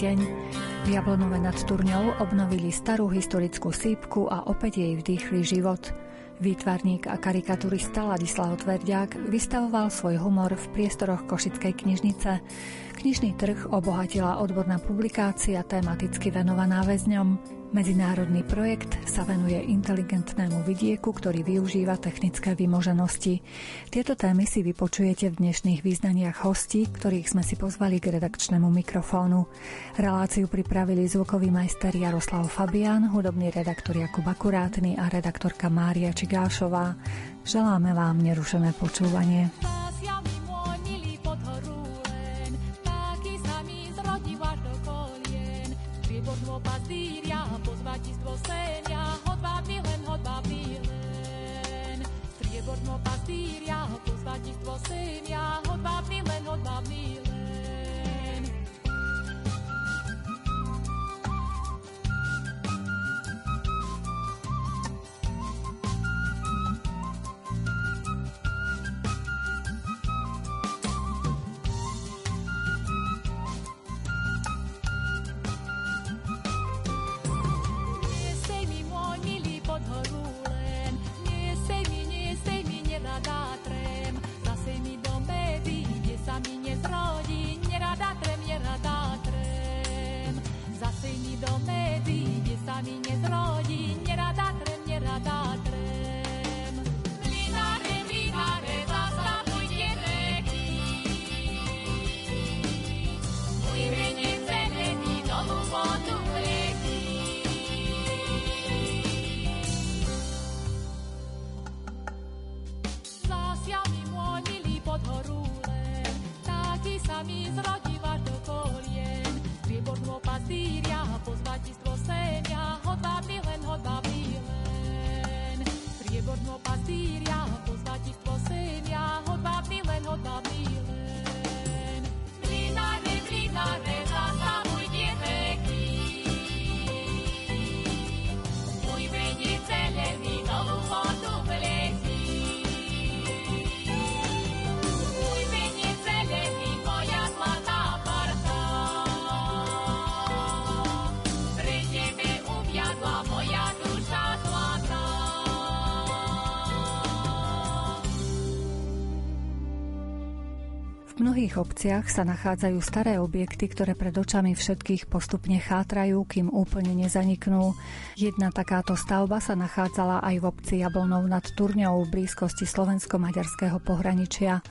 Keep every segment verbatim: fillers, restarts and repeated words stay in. deň. V Jablonove nad Turňou obnovili starú historickú sýpku a opäť jej vdýchli život. Výtvarník a karikaturista Ladislav Tverďák vystavoval svoj humor v priestoroch Košickej knižnice. Knižný trh obohatila odborná publikácia tematicky venovaná väzňom. Medzinárodný projekt sa venuje inteligentnému vidieku, ktorý využíva technické vymoženosti. Tieto témy si vypočujete v dnešných význaniach hostí, ktorých sme si pozvali k redakčnému mikrofónu. Reláciu pripravili zvukový majster Jaroslav Fabián, hudobný redaktor Jakub Akurátny a redaktorka Mária Čigášová. Gášová. Želáme vám nerušené počúvanie. V mnohých obciach sa nachádzajú staré objekty, ktoré pred očami všetkých postupne chátrajú, kým úplne nezaniknú. Jedna takáto stavba sa nachádzala aj v obci Jablonov nad Turňou v blízkosti slovensko-maďarského pohraničia.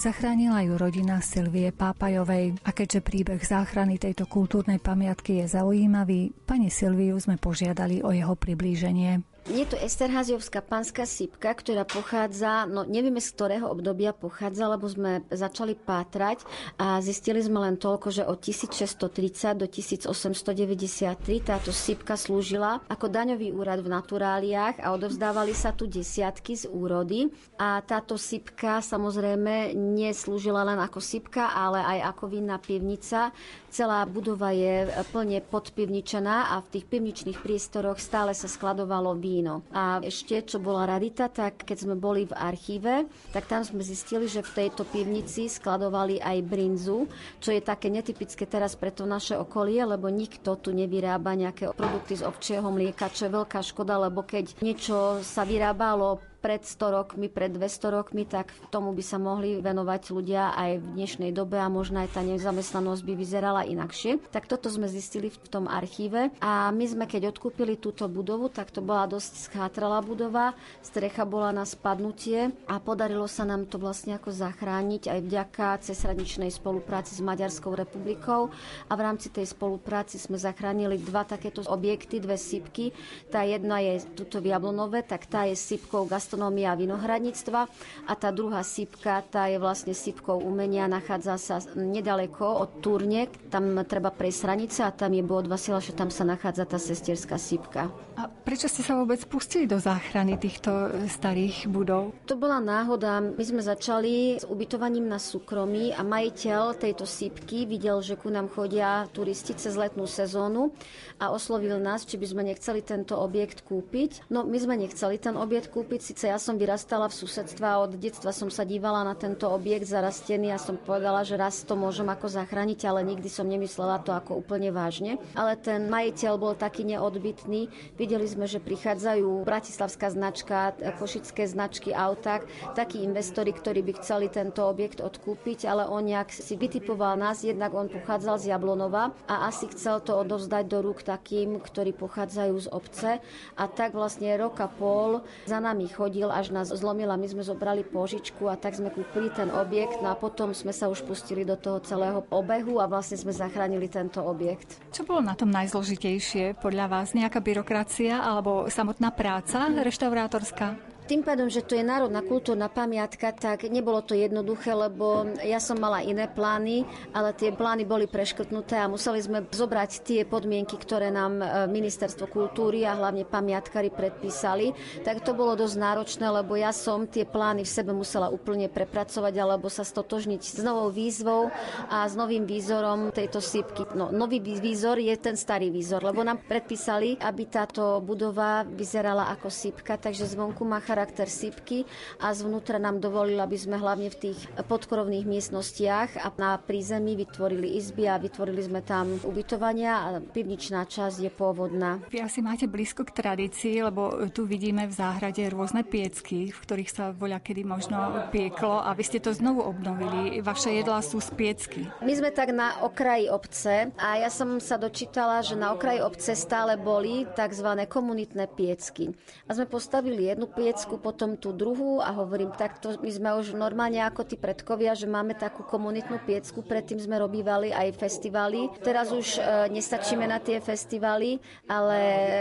Zachránila ju rodina Sylvie Pápajovej. A keďže príbeh záchrany tejto kultúrnej pamiatky je zaujímavý, pani Sylviu sme požiadali o jeho priblíženie. Je to Esterháziovská pánská sýpka, ktorá pochádza, no nevieme z ktorého obdobia pochádza, lebo sme začali pátrať a zistili sme len toľko, že od tisícšesťstotridsať do tisícosemstodeväťdesiattri táto sýpka slúžila ako daňový úrad v naturáliách a odovzdávali sa tu desiatky z úrody. A táto sýpka samozrejme neslúžila len ako sýpka, ale aj ako vinná pivnica. Celá budova je plne podpivničená a v tých pivničných priestoroch stále sa skladovalo víno. A ešte, čo bola radita, tak keď sme boli v archíve, tak tam sme zistili, že v tejto pivnici skladovali aj brinzu, čo je také netypické teraz pre to naše okolie, lebo nikto tu nevyrába nejaké produkty z ovčieho mlieka, čo je veľká škoda, lebo keď niečo sa vyrábalo pred sto rokmi, pred dvesto rokmi, tak tomu by sa mohli venovať ľudia aj v dnešnej dobe a možno aj tá nezamestnanosť by vyzerala inakšie. Tak toto sme zistili v tom archíve a my sme, keď odkúpili túto budovu, tak to bola dosť schátralá budova, strecha bola na spadnutie a podarilo sa nám to vlastne ako zachrániť aj vďaka cezhraničnej spolupráci s Maďarskou republikou a v rámci tej spolupráci sme zachránili dva takéto objekty, dve sýpky. Tá jedna je tuto v Jablonove, tak tá je sýpkou gastronomickou a vinohradníctva a tá druhá sýpka, tá je vlastne sýpkou umenia, nachádza sa nedaleko od Turne, tam treba prejsť hranice a tam je bod Vasila, že tam sa nachádza tá sestierská sýpka. A prečo ste sa vôbec pustili do záchrany týchto starých budov? To bola náhoda. My sme začali s ubytovaním na súkromí a majiteľ tejto sýpky videl, že ku nám chodia turisti cez letnú sezónu a oslovil nás, či by sme nechceli tento objekt kúpiť. No my sme nechceli ten objekt kúpiť, síce Rankovce. Ja som vyrastala v susedstve a od detstva som sa dívala na tento objekt zarastený a som povedala, že raz to môžem ako zachrániť, ale nikdy som nemyslela to ako úplne vážne. Ale ten majiteľ bol taký neodbitný. Videli sme, že prichádzajú bratislavská značka, košické značky auták, takí investori, ktorí by chceli tento objekt odkúpiť, ale on nejak si vytipoval nás, jednak on pochádzal z Jablonova a asi chcel to odovzdať do rúk takým, ktorí pochádzajú z obce. A tak vlastne rok a pol za nami chodil, až nás zlomila. My sme zobrali požičku a tak sme kúpili ten objekt no a potom sme sa už pustili do toho celého obehu a vlastne sme zachránili tento objekt. Čo bolo na tom najzložitejšie podľa vás? Nejaká byrokracia alebo samotná práca reštaurátorská? Tým pádom, že to je národná kultúrna pamiatka, tak nebolo to jednoduché, lebo ja som mala iné plány, ale tie plány boli preškrtnuté a museli sme zobrať tie podmienky, ktoré nám Ministerstvo kultúry a hlavne pamiatkári predpísali. Tak to bolo dosť náročné, lebo ja som tie plány v sebe musela úplne prepracovať alebo sa stotožniť s novou výzvou a s novým výzorom tejto sýpky. No, nový výzor je ten starý výzor, lebo nám predpísali, aby táto budova vyzerala ako sýpka, takže zvonku má charakter sýpky a zvnútra nám dovolil, aby sme hlavne v tých podkorovných miestnostiach a na prízemí vytvorili izby a vytvorili sme tam ubytovania a pivničná časť je pôvodná. Vy asi máte blízko k tradícii, lebo tu vidíme v záhrade rôzne piecky, v ktorých sa voľakedy možno pieklo a vy ste to znovu obnovili. Vaše jedlá sú z piecky. My sme tak na okraji obce a ja som sa dočítala, že na okraji obce stále boli tzv. Komunitné piecky. A sme postavili jednu piecky, potom tú druhú a hovorím, takto my sme už normálne ako tí predkovia, že máme takú komunitnú piecku, predtým sme robívali aj festivaly. Teraz už e, nestačíme na tie festivaly, ale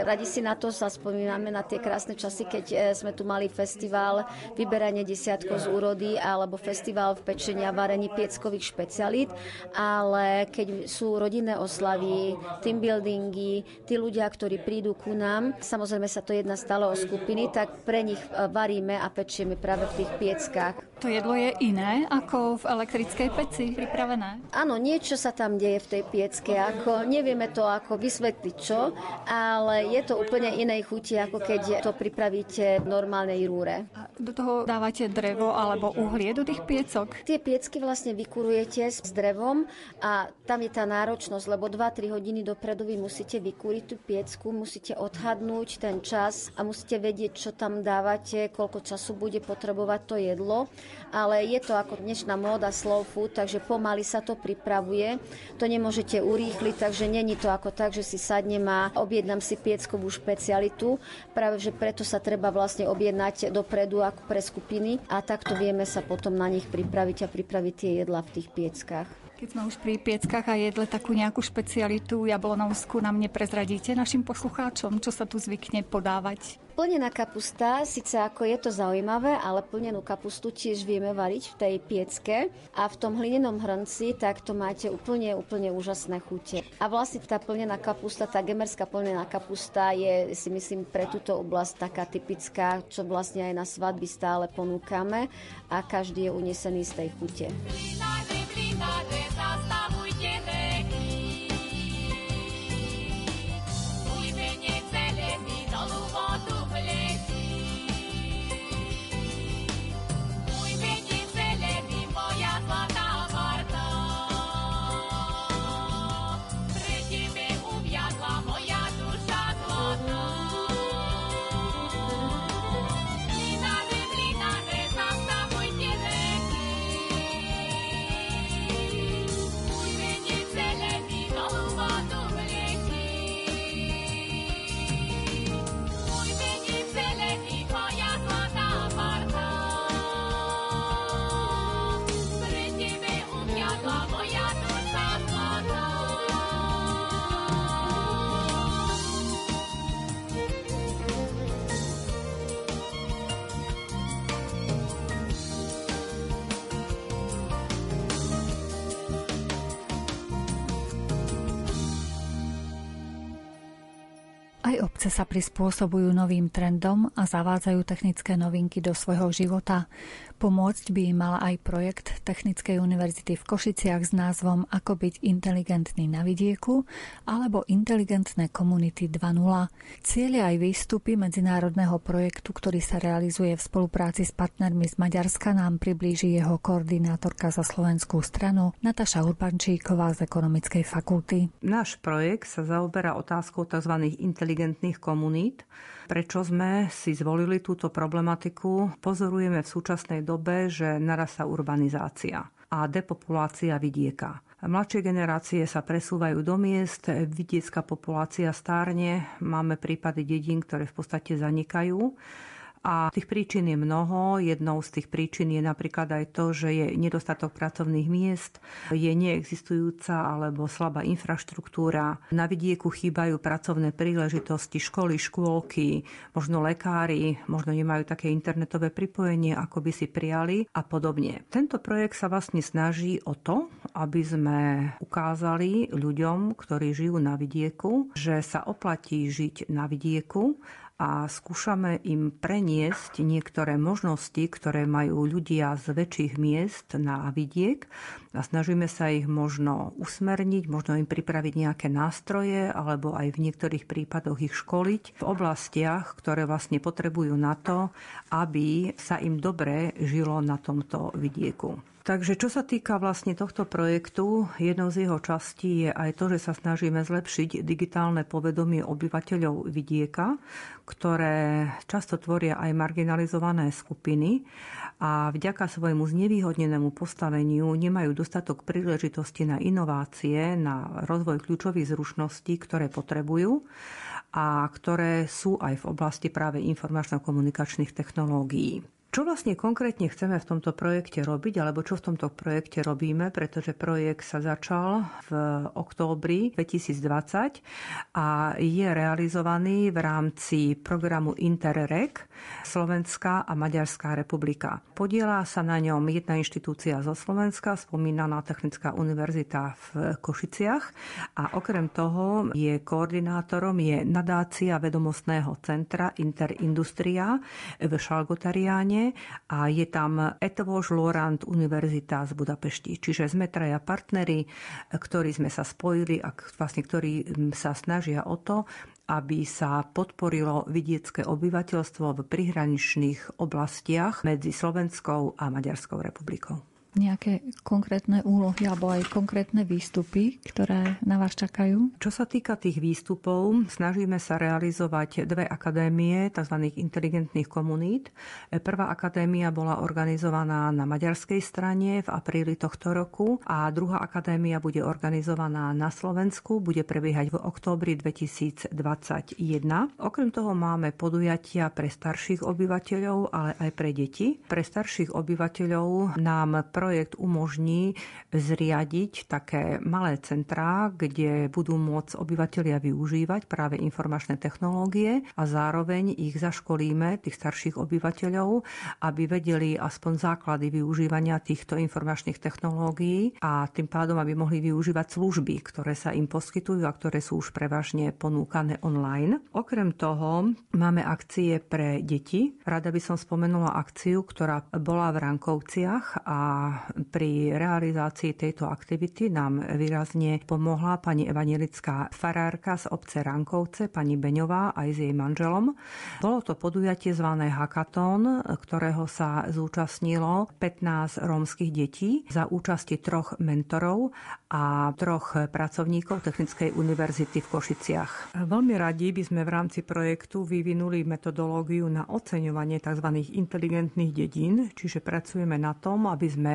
radi si na to sa spomíname, na tie krásne časy, keď e, sme tu mali festival vyberanie desiatkov z úrody alebo festival v pečení a varení pieckových špecialít, ale keď sú rodinné oslavy, teambuildingy, tí ľudia, ktorí prídu ku nám, samozrejme sa to jedná stále o skupiny, tak pre nich varíme a pečieme práve v tých pieckách. To jedlo je iné ako v elektrickej peci pripravené? Áno, niečo sa tam deje v tej piecke, ako nevieme to ako vysvetliť čo, ale je to úplne inej chuti, ako keď to pripravíte v normálnej rúre. A do toho dávate drevo alebo uhlie do tých piecok? Tie piecky vlastne vykurujete s drevom a tam je tá náročnosť, lebo dva tri hodiny dopredu vy musíte vykúriť tú piecku, musíte odhadnúť ten čas a musíte vedieť, čo tam dávate, koľko času bude potrebovať to jedlo, ale je to ako dnešná móda slow food, takže pomaly sa to pripravuje. To nemôžete urýchliť, takže není to ako tak, že si sadnem a objednám si pieckovú špecialitu. Práve že preto sa treba vlastne objednať dopredu ako pre skupiny a takto vieme sa potom na nich pripraviť a pripraviť tie jedlá v tých pieckách. Keď sme už pri pieckách a jedle, takú nejakú špecialitu jablonovskú nám neprezradíte našim poslucháčom, čo sa tu zvykne podávať? Plnená kapusta, síce ako je to zaujímavé, ale plnenú kapustu tiež vieme variť v tej piecke a v tom hlinenom hrnci, tak to máte úplne, úplne úžasné chute. A vlastne tá plnená kapusta, tá gemerská plnená kapusta je, si myslím, pre túto oblasť taká typická, čo vlastne aj na svadby stále ponúkame a každý je unesený z tej chute. Produkce sa prispôsobujú novým trendom a zavádzajú technické novinky do svojho života. Pomôcť by im mal aj projekt Technickej univerzity v Košiciach s názvom Ako byť inteligentný na vidieku alebo Inteligentné komunity dva bodka nula. Cieľ aj výstupy medzinárodného projektu, ktorý sa realizuje v spolupráci s partnermi z Maďarska, nám priblíži jeho koordinátorka za Slovenskú stranu Nataša Urbančíková z Ekonomickej fakulty. Náš projekt sa zaoberá otázkou tzv. Inteligentných komunít. Prečo sme si zvolili túto problematiku? Pozorujeme v súčasnej dobe, že narastá urbanizácia a depopulácia vidieka. Mladšie generácie sa presúvajú do miest, vidiecká populácia stárne, máme prípady dedín, ktoré v podstate zanikajú. A tých príčin je mnoho. Jednou z tých príčin je napríklad aj to, že je nedostatok pracovných miest, je neexistujúca alebo slabá infraštruktúra. Na vidieku chýbajú pracovné príležitosti, školy, škôlky, možno lekári, možno nemajú také internetové pripojenie, ako by si prijali a podobne. Tento projekt sa vlastne snaží o to, aby sme ukázali ľuďom, ktorí žijú na vidieku, že sa oplatí žiť na vidieku, a skúšame im preniesť niektoré možnosti, ktoré majú ľudia z väčších miest na vidiek a snažíme sa ich možno usmerniť, možno im pripraviť nejaké nástroje alebo aj v niektorých prípadoch ich školiť v oblastiach, ktoré vlastne potrebujú na to, aby sa im dobre žilo na tomto vidieku. Takže čo sa týka vlastne tohto projektu, jednou z jeho častí je aj to, že sa snažíme zlepšiť digitálne povedomie obyvateľov vidieka, ktoré často tvoria aj marginalizované skupiny a vďaka svojmu znevýhodnenému postaveniu nemajú dostatok príležitosti na inovácie, na rozvoj kľúčových zručností, ktoré potrebujú a ktoré sú aj v oblasti práve informačno-komunikačných technológií. Čo vlastne konkrétne chceme v tomto projekte robiť, alebo čo v tomto projekte robíme, pretože projekt sa začal v októbri dvetisícdvadsať a je realizovaný v rámci programu Interreg Slovenská a Maďarská republika. Podieľa sa na ňom jedna inštitúcia zo Slovenska, spomínaná Technická univerzita v Košiciach a okrem toho je koordinátorom je nadácia vedomostného centra Interindustria v Šalgotariáne a je tam Eötvös Loránd univerzita z Budapešti. Čiže sme traja partneri, ktorí sme sa spojili a vlastne ktorí sa snažia o to, aby sa podporilo vidiecké obyvateľstvo v prihraničných oblastiach medzi Slovenskou a Maďarskou republikou. Nejaké konkrétne úlohy alebo aj konkrétne výstupy, ktoré na vás čakajú? Čo sa týka tých výstupov, snažíme sa realizovať dve akadémie tzv. Inteligentných komunít. Prvá akadémia bola organizovaná na maďarskej strane v apríli tohto roku a druhá akadémia bude organizovaná na Slovensku, bude prebiehať v októbri dvetisícdvadsaťjeden. Okrem toho máme podujatia pre starších obyvateľov, ale aj pre deti. Pre starších obyvateľov nám projekt umožní zriadiť také malé centrá, kde budú môcť obyvatelia využívať práve informačné technológie a zároveň ich zaškolíme, tých starších obyvateľov, aby vedeli aspoň základy využívania týchto informačných technológií a tým pádom, aby mohli využívať služby, ktoré sa im poskytujú a ktoré sú už prevažne ponúkané online. Okrem toho máme akcie pre deti. Rada by som spomenula akciu, ktorá bola v Rankovciach a pri realizácii tejto aktivity nám výrazne pomohla pani evanjelická farárka z obce Rankovce, pani Beňová aj s jej manželom. Bolo to podujatie zvané Hackathon, ktorého sa zúčastnilo pätnásť rómskych detí za účasti troch mentorov a troch pracovníkov Technickej univerzity v Košiciach. Veľmi radi by sme v rámci projektu vyvinuli metodológiu na oceňovanie tzv. Inteligentných dedín, čiže pracujeme na tom, aby sme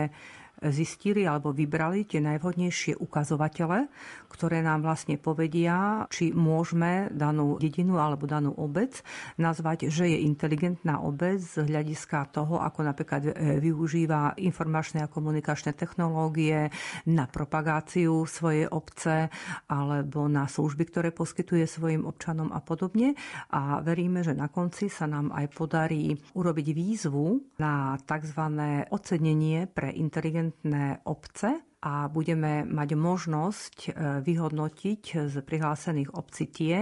zistili alebo vybrali tie najvhodnejšie ukazovatele, ktoré nám vlastne povedia, či môžeme danú dedinu alebo danú obec nazvať, že je inteligentná obec z hľadiska toho, ako napríklad využíva informačné a komunikačné technológie na propagáciu svojej obce alebo na služby, ktoré poskytuje svojim občanom a podobne. A veríme, že na konci sa nám aj podarí urobiť výzvu na tzv. Ocenenie pre inteligentné obce a budeme mať možnosť vyhodnotiť z prihlásených obcí tie,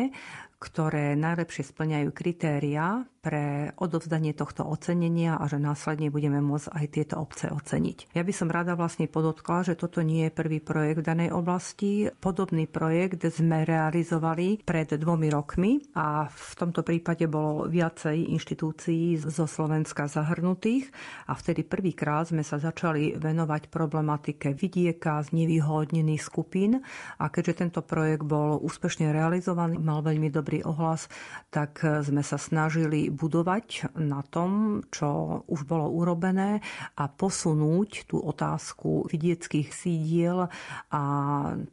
ktoré najlepšie splňajú kritériá pre odovzdanie tohto ocenenia a že následne budeme môcť aj tieto obce oceniť. Ja by som rada vlastne podotkla, že toto nie je prvý projekt v danej oblasti. Podobný projekt sme realizovali pred dvomi rokmi a v tomto prípade bolo viacej inštitúcií zo Slovenska zahrnutých a vtedy prvýkrát sme sa začali venovať problematike vidieka z nevyhodnených skupín a keďže tento projekt bol úspešne realizovaný, mal veľmi dobrý ohlas, tak sme sa snažili budovať na tom, čo už bolo urobené a posunúť tú otázku vidieckých sídiel a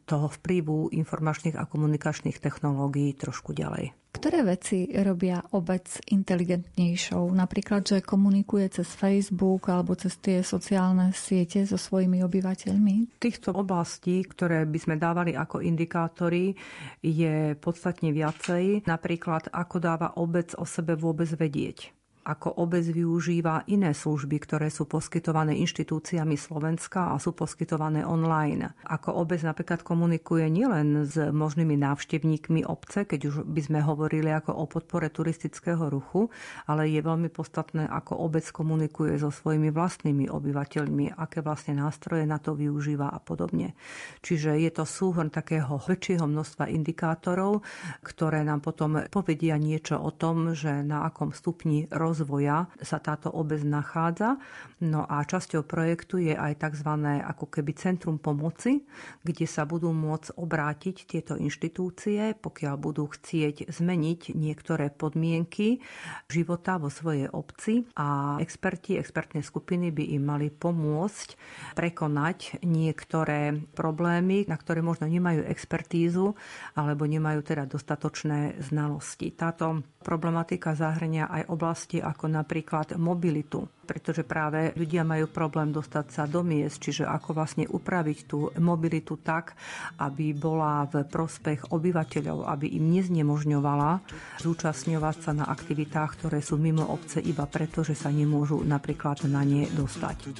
toho vplyvu informačných a komunikačných technológií trošku ďalej. Ktoré veci robia obec inteligentnejšou? Napríklad, že komunikuje cez Facebook alebo cez tie sociálne siete so svojimi obyvateľmi? Týchto oblastí, ktoré by sme dávali ako indikátory, je podstatne viacej. Napríklad, ako dáva obec o sebe vôbec vedieť. Ako obec využíva iné služby, ktoré sú poskytované inštitúciami Slovenska a sú poskytované online. Ako obec napríklad komunikuje nielen s možnými návštevníkmi obce, keď už by sme hovorili ako o podpore turistického ruchu, ale je veľmi podstatné, ako obec komunikuje so svojimi vlastnými obyvateľmi, aké vlastne nástroje na to využíva a podobne. Čiže je to súhrn takého väčšieho množstva indikátorov, ktoré nám potom povedia niečo o tom, že na akom stupni rozhodnú rozvoja sa táto obec nachádza. No a časťou projektu je aj tzv. Ako keby centrum pomoci, kde sa budú môcť obrátiť tieto inštitúcie, pokiaľ budú chcieť zmeniť niektoré podmienky života vo svojej obci a experti, expertné skupiny by im mali pomôcť prekonať niektoré problémy, na ktoré možno nemajú expertízu alebo nemajú teda dostatočné znalosti. Táto problematika zahŕňa aj oblasti ako napríklad mobilitu, pretože práve ľudia majú problém dostať sa do miest, čiže ako vlastne upraviť tú mobilitu tak, aby bola v prospech obyvateľov, aby im neznemožňovala zúčastňovať sa na aktivitách, ktoré sú mimo obce iba preto, že sa nemôžu napríklad na ne dostať.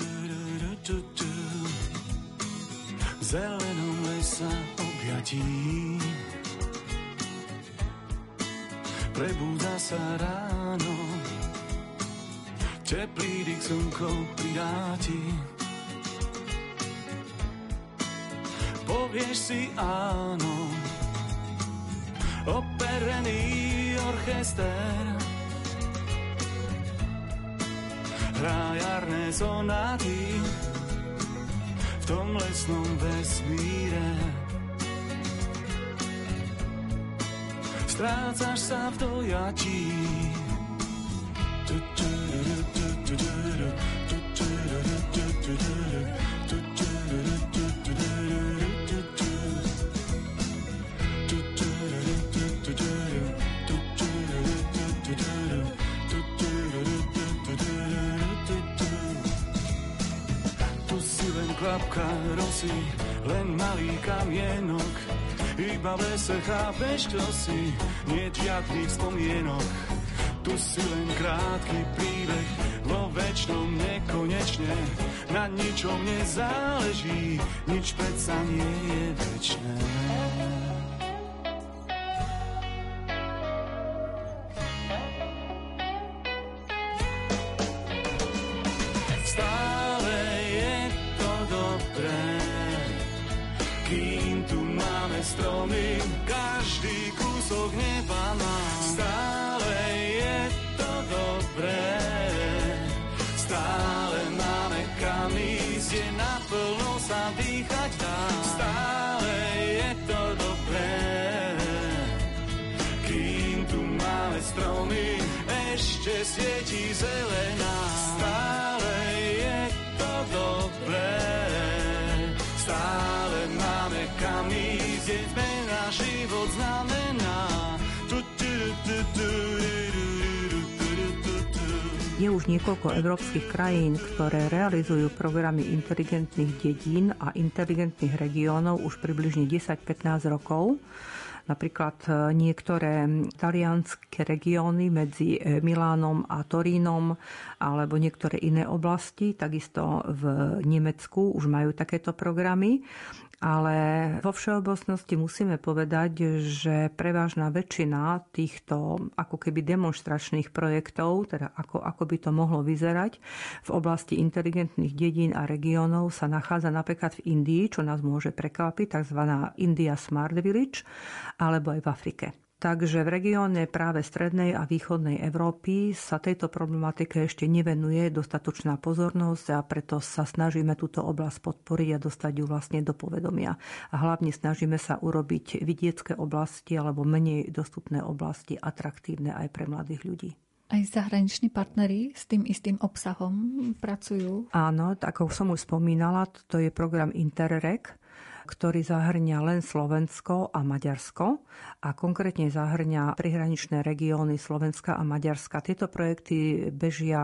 V zelenom lese objatím prebúda sa ráno, teplý dých slnko pridáti. Povieš si áno, operený orchester hrá jarné sonáty v tom lesnom vesmíre. Strácaš sa v dojatí. Tu si len klapka rosy, len malý kamienok. Iba v lese chápeš, kto si, nieť žiadnych spomienok. Tu si len krátky príbeh, vo večnom nekonečne. Na ničom nezáleží, nič predsa nie je večné. Stále je to dobré, kým tu máme stromy, každý kúsok neba nám. Stále je to dobré, stále máme kam ísť, kde naplno sa dýchať dá. Stále je to dobré, kým tu máme stromy, ešte svieti zelená. Stále je to dobré, stále máme kam ísť, kde zmena život znamená. Je už niekoľko európskych krajín, ktoré realizujú programy inteligentných dedín a inteligentných regiónov už približne desať až pätnásť rokov. Napríklad niektoré talianske regióny medzi Milánom a Torínom alebo niektoré iné oblasti, takisto v Nemecku už majú takéto programy. Ale vo všeobecnosti musíme povedať, že prevážna väčšina týchto ako keby demonstračných projektov, teda ako, ako by to mohlo vyzerať v oblasti inteligentných dedín a regiónov, sa nachádza napríklad v Indii, čo nás môže prekvapiť, tzv. India Smart Village, alebo aj v Afrike. Takže v regióne práve strednej a východnej Európy sa tejto problematike ešte nevenuje dostatočná pozornosť, a preto sa snažíme túto oblasť podporiť a dostať ju vlastne do povedomia. A hlavne snažíme sa urobiť vidiecké oblasti alebo menej dostupné oblasti atraktívne aj pre mladých ľudí. Aj zahraniční partneri s tým istým obsahom pracujú? Áno, ako som už spomínala, to je program Interreg, ktorý zahŕňa len Slovensko a Maďarsko a konkrétne zahŕňa prihraničné regióny Slovenska a Maďarska. Tieto projekty bežia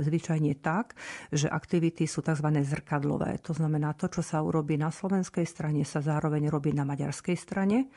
zvyčajne tak, že aktivity sú tzv. Zrkadlové. To znamená, to, čo sa urobí na slovenskej strane, sa zároveň robí na maďarskej strane,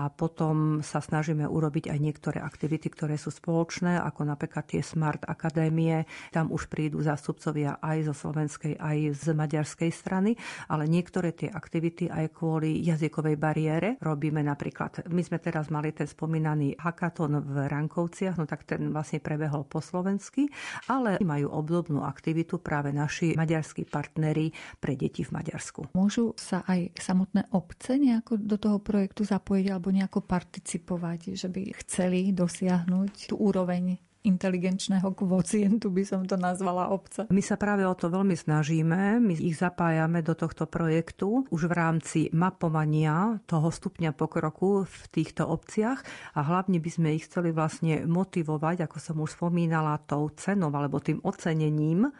a potom sa snažíme urobiť aj niektoré aktivity, ktoré sú spoločné, ako napríklad tie Smart akadémie. Tam už prídu zástupcovia aj zo slovenskej, aj z maďarskej strany, ale niektoré tie aktivity aj kvôli jazykovej bariére robíme napríklad. My sme teraz mali ten spomínaný hackathon v Rankovciach, no tak ten vlastne prebehol po slovensky, ale majú obdobnú aktivitu práve naši maďarskí partneri pre deti v Maďarsku. Môžu sa aj samotné obce nejako do toho projektu zapojiť alebo nejako participovať, že by chceli dosiahnuť tú úroveň inteligenčného kvocientu, by som to nazvala, obce? My sa práve o to veľmi snažíme. My ich zapájame do tohto projektu už v rámci mapovania toho stupňa pokroku v týchto obciach, a hlavne by sme ich chceli vlastne motivovať, ako som už spomínala, tou cenou alebo tým ocenením.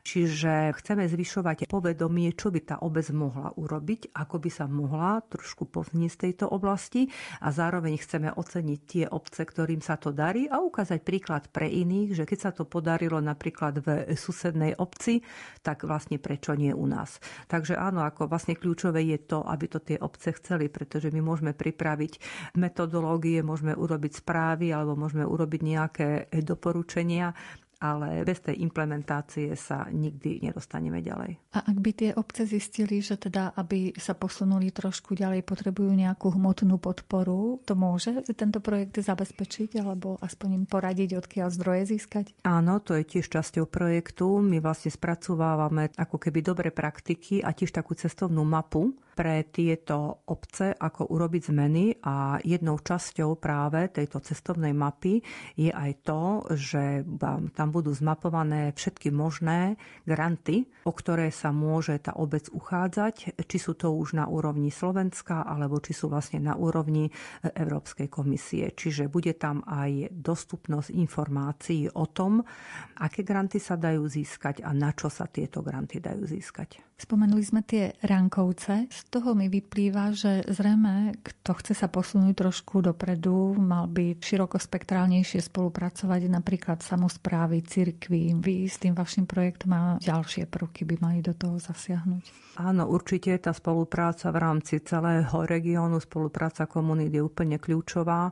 Čiže chceme zvyšovať povedomie, čo by tá obec mohla urobiť, ako by sa mohla trošku povzniesť z tejto oblasti, a zároveň chceme oceniť tie obce, ktorým sa to darí, a ukázať príklad pre iných, že keď sa to podarilo napríklad v susednej obci, tak vlastne prečo nie u nás. Takže áno, ako vlastne kľúčové je to, aby to tie obce chceli, pretože my môžeme pripraviť metodológie, môžeme urobiť správy alebo môžeme urobiť nejaké doporučenia, ale bez tej implementácie sa nikdy nedostaneme ďalej. A ak by tie obce zistili, že teda, aby sa posunuli trošku ďalej, potrebujú nejakú hmotnú podporu, to môže tento projekt zabezpečiť, alebo aspoň im poradiť, odkiaľ zdroje získať? Áno, to je tiež časťou projektu. My vlastne spracovávame ako keby dobré praktiky a tiež takú cestovnú mapu pre tieto obce, ako urobiť zmeny, a jednou časťou práve tejto cestovnej mapy je aj to, že tam budú zmapované všetky možné granty, o ktoré sa môže tá obec uchádzať, či sú to už na úrovni Slovenska, alebo či sú vlastne na úrovni Európskej komisie. Čiže bude tam aj dostupnosť informácií o tom, aké granty sa dajú získať a na čo sa tieto granty dajú získať. Spomenuli sme tie Rankovce. Z toho mi vyplýva, že zrejme, kto chce sa posunúť trošku dopredu, mal by širokospektrálnejšie spolupracovať, napríklad samosprávy, cirkvi. Vy s tým vašim projektom a ďalšie prvky by mali do toho zasiahnuť. Áno, určite tá spolupráca v rámci celého regiónu, spolupráca komunít je úplne kľúčová.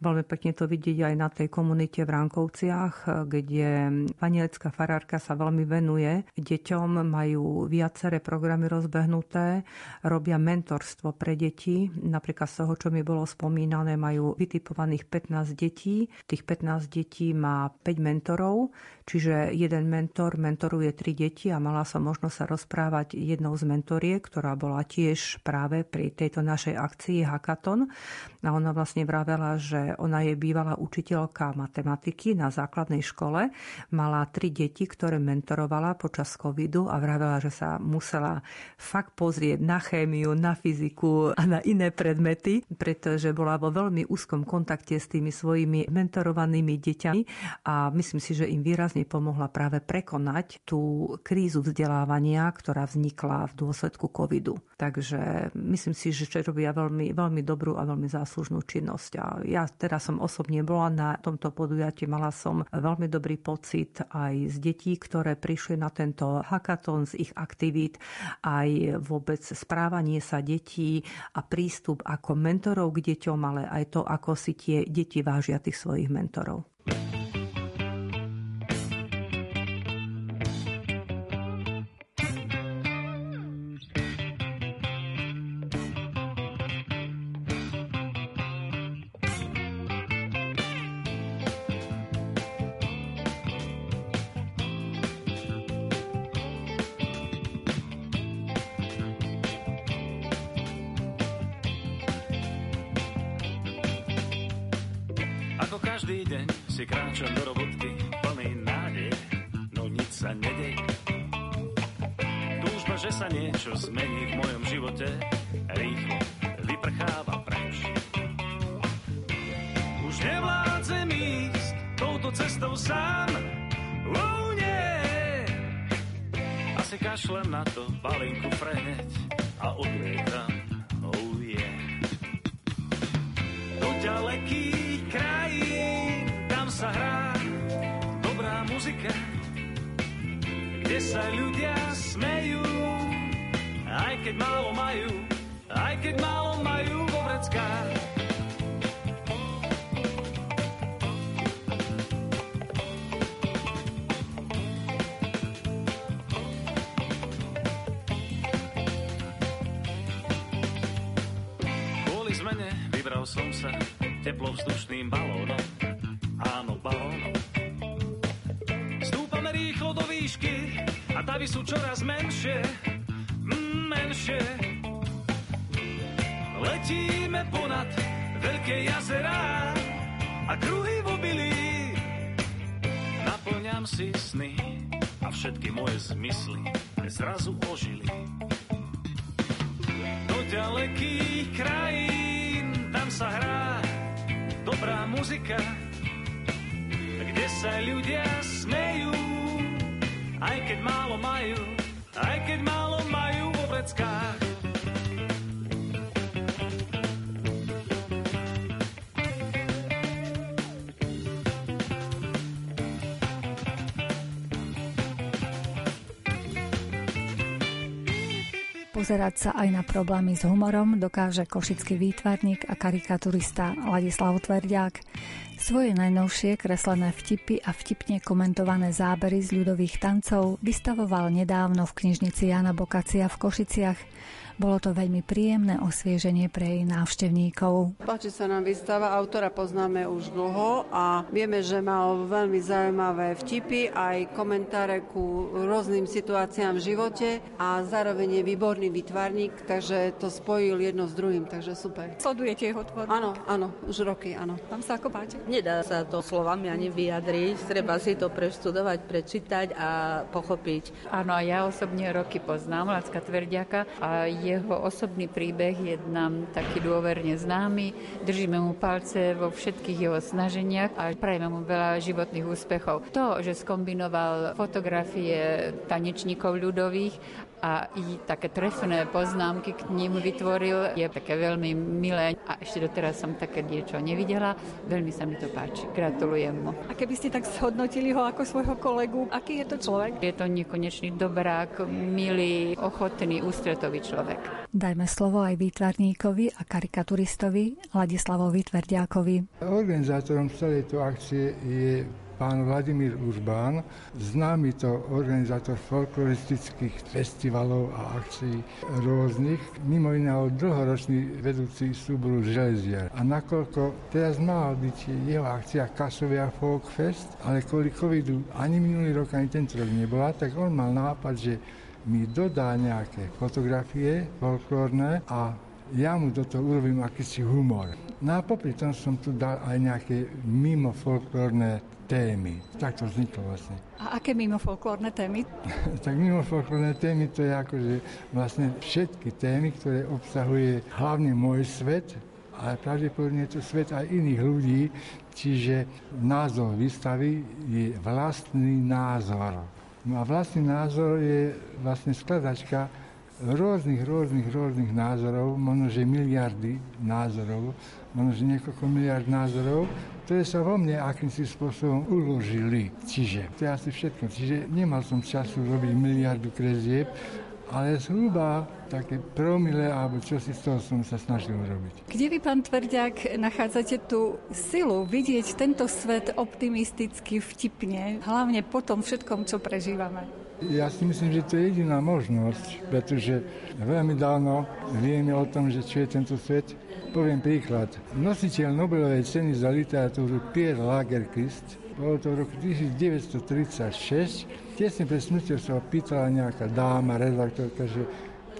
Veľmi pekne to vidieť aj na tej komunite v Rankovciach, kde panielická farárka sa veľmi venuje deťom, majú viaceré programy rozbehnuté, robia mentorstvo pre deti. Napríklad z toho, čo mi bolo spomínané, majú vytipovaných pätnásť detí. Tých pätnásť detí má päť mentorov, čiže jeden mentor mentoruje tri deti, a mala som možnosť sa rozprávať jednou z mentoriek, ktorá bola tiež práve pri tejto našej akcii Hackathon. A ona vlastne vravela, že ona je bývalá učiteľka matematiky na základnej škole, mala tri deti, ktoré mentorovala počas covidu, a vravela, že sa musela fakt pozrieť na chémiu, na fyziku a na iné predmety, pretože bola vo veľmi úzkom kontakte s tými svojimi mentorovanými deťami, a myslím si, že im výrazne pomohla práve prekonať tú krízu vzdelávania, ktorá vznikla v dôsledku covidu. Takže myslím si, že robia veľmi, veľmi dobrú a veľmi záslužnú činnosť. A ja teraz som osobne bola na tomto podujatí, mala som veľmi dobrý pocit aj z detí, ktoré prišli na tento hackathon, z ich aktivít, aj vôbec správanie sa detí a prístup ako mentorov k deťom, ale aj to, ako si tie deti vážia tých svojich mentorov. Každý deň si kráčam do robotky plný nádej, no nič sa nedej. Túžba, že sa niečo zmení v mojom živote, rýchlo vyprcháva preč. Už nevládzem ísť touto cestou sám, oh nie. Asi kašlem na to, balinku frehneť a odlietam, oh yeah. Do ďalekých krajín, tam sa hrá dobrá muzika, kde sa ľudia smejú, aj keď málo majú, aj keď málo majú vo vreckách. Kvôli zmene vybral som sa teplovzdušným balónom, áno, balónom. Stúpame rýchlo do výšky a davy sú čoraz menšie, mm, menšie. Letíme ponad veľké jazerá a kruhy v obilí. Naplňam si sny a všetky moje zmysly zrazu ožili. Do ďalekých krajín, tam sa hrá dobrá muzika, kde sa ľudia smejú, aj keď málo majú, aj keď málo majú vo vreckách. Pozerať sa aj na problémy s humorom dokáže košický výtvarník a karikaturista Ladislav Tverďák. Svoje najnovšie kreslené vtipy a vtipne komentované zábery z ľudových tancov vystavoval nedávno v knižnici Jana Bokacia v Košiciach. Bolo to veľmi príjemné osvieženie pre jej návštevníkov. Páči sa nám výstava, autora poznáme už dlho a vieme, že mal veľmi zaujímavé vtipy, aj komentáre ku rôznym situáciám v živote a zároveň je výborný výtvarník, takže to spojil jedno s druhým, takže super. Sledujete jeho tvor? Áno, áno, už roky, áno. Tam sa ako páči? Nedá sa to slovami ani vyjadriť, treba si to preštudovať, prečítať a pochopiť. Áno, ja osobne roky poznám Lacka Tverďáka a je jeho osobný príbeh je nám taký dôverne známy. Držíme mu palce vo všetkých jeho snaženiach a prajeme mu veľa životných úspechov. To, že skombinoval fotografie tanečníkov ľudových a i také trefné poznámky k ním vytvoril, je také veľmi milé. A ešte doteraz som také niečo nevidela. Veľmi sa mi to páči. Gratulujem mu. A keby ste tak zhodnotili ho ako svojho kolegu, aký je to človek? Je to nekonečný dobrák, milý, ochotný, ústretový človek. Dajme slovo aj výtvarníkovi a karikaturistovi Ladislavovi Tverďákovi. Organizátorom celej tejto akcie je pán Vladimír Urbán, známy to organizátor folkloristických festivalov a akcií rôznych, mimo iného dlhoročný vedúci súboru Železier. A nakoľko teraz mala byť jeho akcia Kasovia Folk Fest, ale kvôli covidu ani minulý rok, ani tento rok nebola, tak on mal nápad, že mi dodá nejaké fotografie folklórne a ja mu do toho urobím akýsi humor. No a popri tom som tu dal aj nejaké mimo folklórne témy. Tak to vzniklo vlastne. A aké mimo folklórne témy? Tak mimo folklórne témy to je akože vlastne všetky témy, ktoré obsahuje hlavne môj svet, ale pravdepodobne je to svet aj iných ľudí, čiže názov výstavy je vlastný názor. No a vlastný názor je vlastne skladačka rôznych, rôznych, rôznych názorov, možnože miliardy názorov, možnože niekoľko miliard názorov, ktoré sa vo mne akýmsi spôsobom uložili. Čiže to je asi všetko. Čiže nemal som času robiť miliardu kresieb, ale zhruba také promile, alebo čo si z toho som sa snažil robiť. Kde vy, pán Tverďák, nachádzate tú silu vidieť tento svet optimisticky, vtipne, hlavne po tom všetkom, čo prežívame? Ja si myslím, že to je jediná možnosť, pretože veľmi dávno vieme o tom, že čo je tento svet. Poviem príklad. Nositeľ Nobelovej ceny za literatúru Pär Lagerkvist, bolo to v roku devätnásť tridsaťšesť, tesne pred smrťou sa ho pýtala nejaká dáma, redaktorka, že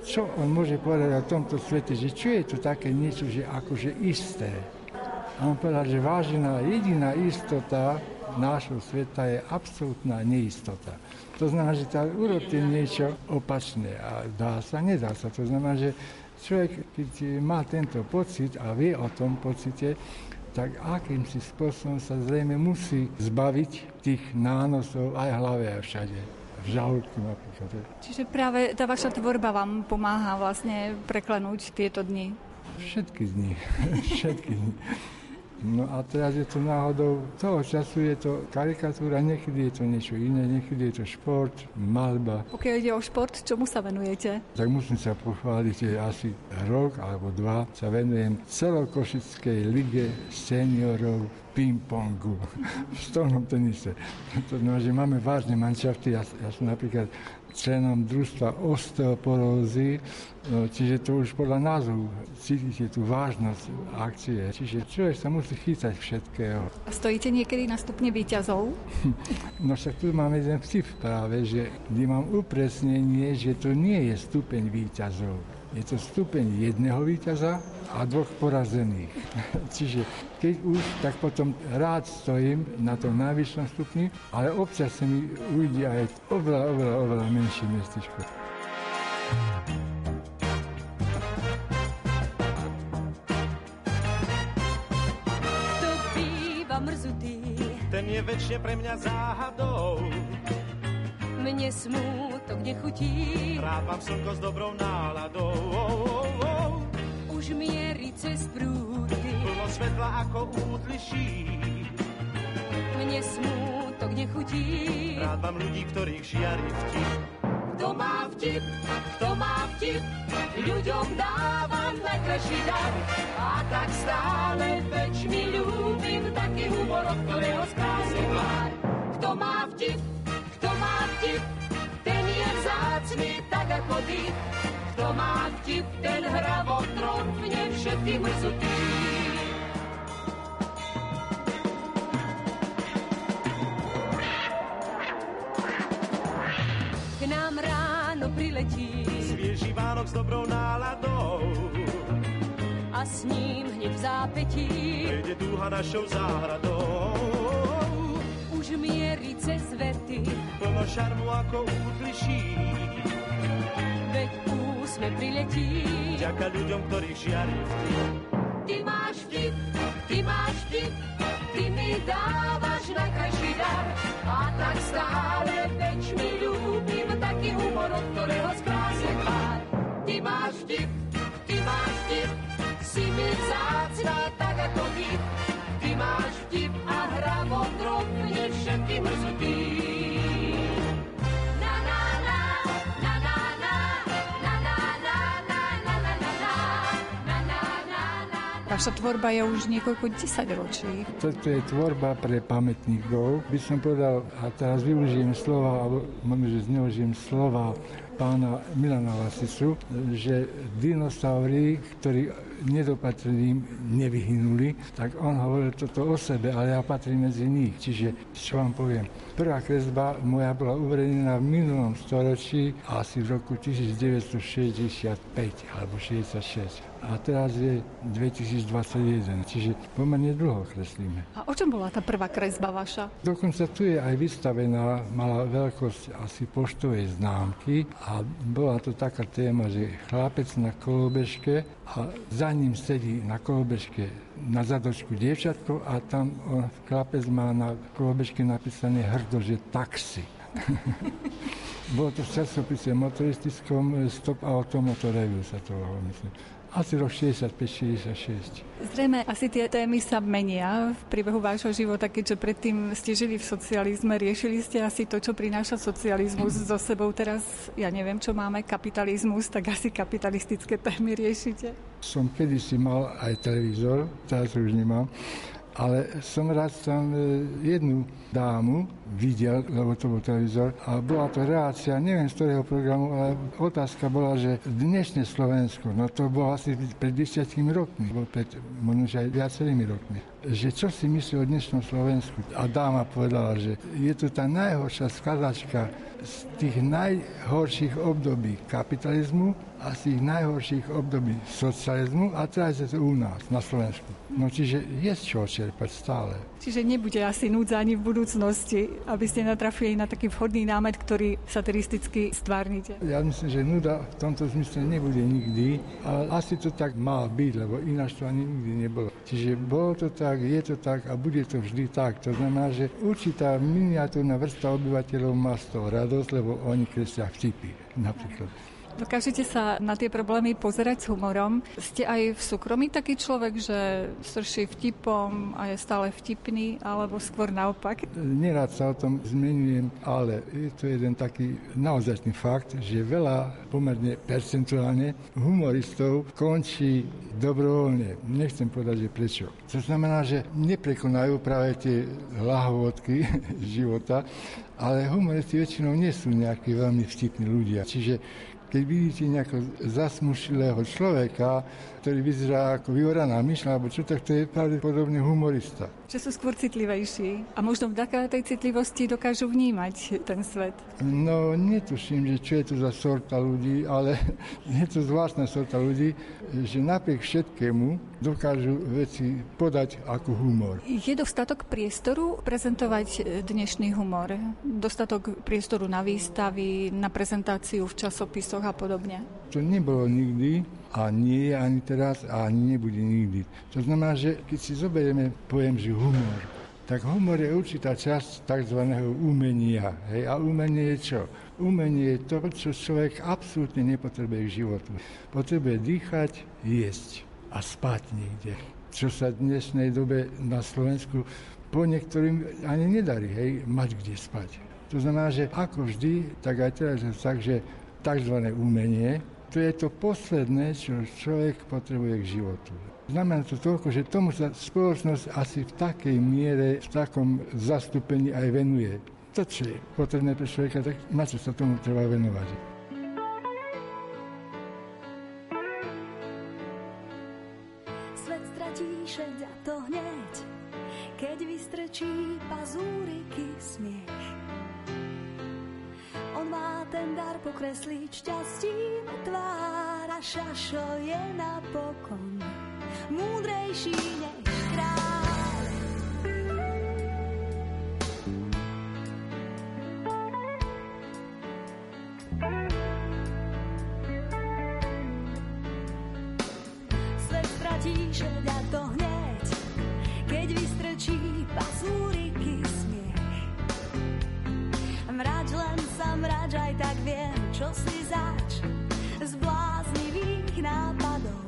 čo on môže povedať o tomto svete, že čo je to také niečo, že akože isté. On povedal, že vážená jediná istota nášho sveta je absolútna neistota. To znamená, že tá urobte niečo opačné a dá sa, nedá sa. To znamená, že človek, keď má tento pocit a vie o tom pocite, tak akýmsi spôsobom sa zrejme musí zbaviť tých nánosov aj hlave a všade, v žalúdku napríklad. Čiže práve tá vaša tvorba vám pomáha vlastne preklenúť tieto dni? Všetky dni, všetky dni. No a teraz je to náhodou, toho času je to karikatúra, niekedy je to niečo iné, niekedy je to šport, maľba. Pokiaľ ide o šport, čomu sa venujete? Tak musím sa pochváliť, že asi rok alebo dva sa venujem celokošickej lige seniorov ping-pongu v stolnom tenise. To znamená, že máme vážne manšafty, ja, ja som napríklad členom družstva osteoporózy, čiže to už podľa názvu cítite tú vážnosť akcie. Čiže človek sa musí chýtať všetkého. A stojíte niekedy na stupne výťazov? No však tu mám jeden vtip práve, že kde mám upresnenie, že to nie je stupeň výťazov. Je to stupeň jedného víťaza a dvoch porazených. Čiže keď už, tak potom rád stojím na tom najvyššom stupni, ale občas sa mi ujde aj oveľa, oveľa, oveľa menšie miestečko. Kto býva mrzutý, ten je väčšie pre mňa záhadou. Mne smútok nechutí, rápam slnko s dobrou náladou. Oh, oh, oh. Už mierí cez prúdy, plno svetla ako útliší. Mne smútok nechutí, rád mám ľudí, ktorých žiari vtip. Kto má vtip, kto má vtip, ľuďom dávam najkrajší dar. A tak stále, veď mi ľúbim taký humor, od ktorého skrásny tvár. Kto má vtip, kto má vtip, ten je vzácný tak ako ty. Kto má vtip, ten hravo trofne všetkým mrzutí. K nám ráno priletí svieži Vánok s dobrou náladou a s ním hneď v zápätí prejde dúha našou záhradou. Už mierí cez vety, plno šarmu ako útliší. Veď úsmev priletí, vďaka ľuďom, ktorých žiari vtip. Ty máš vtip, ty máš vtip, ty mi dávaš najkrajší dar. A tak stále, veď mi ľúbim taký humor, od ktorého skrásne tvár. Ty máš vtip, ty máš vtip, si mi vzácna tak ako ty. Ty máš vtip a hravo drobne všetkým mrzutí. Na na na, na na na, na na na, na na na na na na na na. Vaša tvorba je už niekoľko desaťročí. Toto je tvorba pre pamätníkov. By som povedal, a teraz využijem slova, alebo možno, že zneužijem slova pána Milana Lasisu, že dinosaurí, ktorí nedopatrením nevyhynuli, tak on hovoril toto o sebe, ale ja patrím medzi nich. Čiže, čo vám poviem, prvá kresba moja bola uverejnená v minulom storočí, asi v roku devätnásťstošesťdesiatpäť alebo šesťdesiatšesť. A teraz je dvetisícdvadsaťjeden, čiže pomerne dlho kreslíme. A o čom bola tá prvá kresba vaša? Dokonca tu je aj vystavená, mala veľkosť asi poštovej známky a bola to taká téma, že chlapec na kolobežke a za ním sedí na kolobežke na zadočku dievčatko a tam on, chlapec má na kolobežke napísané hrdo, že taxi. Bolo to v časopise motoristickom Stop Automotor Review sa to volalo, myslím. Asi rok šesťdesiatpäť šesťdesiatšesť. Zrejme, asi tie témy sa menia v priebehu vášho života, keďže predtým ste žili v socializme, riešili ste asi to, čo prináša socializmus so sebou. Teraz, ja neviem, čo máme, kapitalizmus, tak asi kapitalistické témy riešite. Som kedysi mal aj televízor, teraz už nemám, ale som rád tam jednu dámu videl, lebo to bol televízor a bola to relácia, neviem z ktorého programu, ale otázka bola, že dnešné Slovensko, no to bolo asi pred desiatimi rokmi, bolo pred možno aj viacerými rokmi, že čo si myslí o dnešnom Slovensku. A dáma povedala, že je to tá najhoršia skladačka z tých najhorších období kapitalizmu asi najhorších období socializmu a teraz je to u nás na Slovensku. No čiže je z čoho čerpať stále. Čiže nebude asi núdza ani v budúcnosti, aby ste natrafili na taký vhodný námet, ktorý satiristicky stvárnite. Ja myslím, že núda v tomto zmysle nebude nikdy, ale asi to tak má byť, lebo ináč to ani nikdy nebolo. Čiže bolo to tak, je to tak a bude to vždy tak. To znamená, že určitá miniatúrna vrstva obyvateľov má z toho radosť, lebo oni kreslia vtipy napríklad. Dokážete sa na tie problémy pozerať s humorom? Ste aj v súkromí taký človek, že srší vtipom a je stále vtipný, alebo skôr naopak? Nerád sa o tom zmenujem, ale je to jeden taký naozajstný fakt, že veľa, pomerne percentuálne, humoristov končí dobrovoľne. Nechcem povedať, že prečo. To znamená, že neprekonajú práve tie lahôdky života, ale humoristi väčšinou nie sú nejakí veľmi vtipní ľudia. Čiže keď vidíte nejakého zasmušilého človeka, ktorý vyzerá ako vyhoraná myšľa, alebo čo, tak to je pravdepodobne humorista. Že sú skôr citlivejší a možno vďaka tej citlivosti dokážu vnímať ten svet. No, netuším, že čo je to za sorta ľudí, ale je to zvláštna sorta ľudí, že napriek všetkému dokážu veci podať ako humor. Je dostatok priestoru prezentovať dnešný humor? Dostatok priestoru na výstavy, na prezentáciu v časopisoch a podobne? To nebolo nikdy a nie je ani teraz a ani nebude nikdy. To znamená, že keď si zoberieme pojem, že humor, tak humor je určitá časť tzv. Umenia. Hej? A umenie je čo? Umenie je to, čo človek absolútne nepotrebuje k životu. Potrebuje dýchať, jesť a spať niekde. Čo sa v dnešnej dobe na Slovensku po niektorým ani nedarí, hej, mať kde spať. To znamená, že ako vždy, tak aj teraz je tak, že takzvané umenie, to je to posledné, čo človek potrebuje k životu. Znamená to toľko, že tomu sa spoločnosť asi v takej miere, v takom zastúpení aj venuje. To, čo je potrebné pre človeka, tak na čo sa tomu treba venovať. Svet stratí šeť a to hneď, keď vystrečí pazúriky smiech. On má ten dar pokresliť šťastím tvár a šašo je napokon múdrejší než kráľ. Svet stratí šeť a to hneď, keď vystrčí pazúriky smiech. Mrač len sa mrač, aj tak viem, čo si zač z bláznivých nápadov.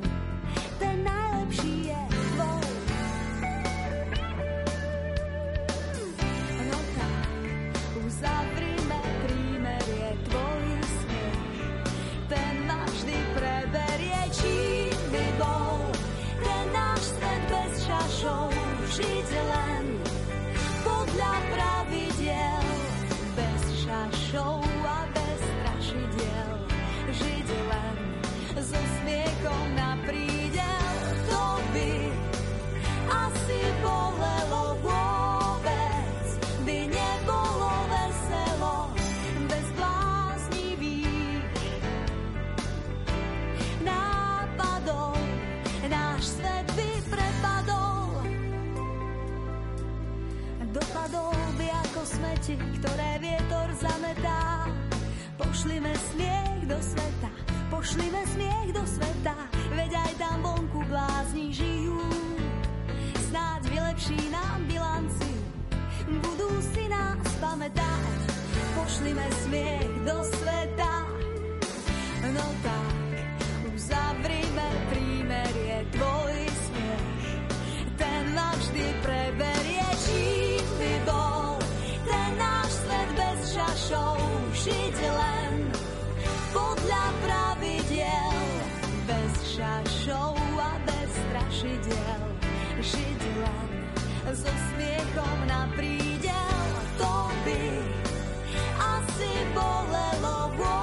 Ten najlepší je tvoj. No tak, uzavrime prímerie, tvoj smiech. Ten ma vždy preberie, čím by bol. Ten náš svet bez šašov, žiť len podľa pravidiel. Show a bez strašidiel žiť len so smiekom na prídel. To by asi bolelo vôbec, by nebolo veselo bez bláznivých nápadov. Náš svet by prepadol, dopadol by ako smeti, ktoré vietor zametá. Pošlime smiech do sveta, pošlime smiech do sveta, veď aj tam vonku blázni žijú. Snáď vylepší nám bilanci, budú si nás pamätať. Pošlime smiech do sveta. No tak, uzavrime prímerie, tvoj smiech. Ten nám vždy preberie, čím by bol. Šašou žiť len podľa pravidiel, bez šašov a bez strašidiel žiť len so smiechom na prídel. To by asi bolelo.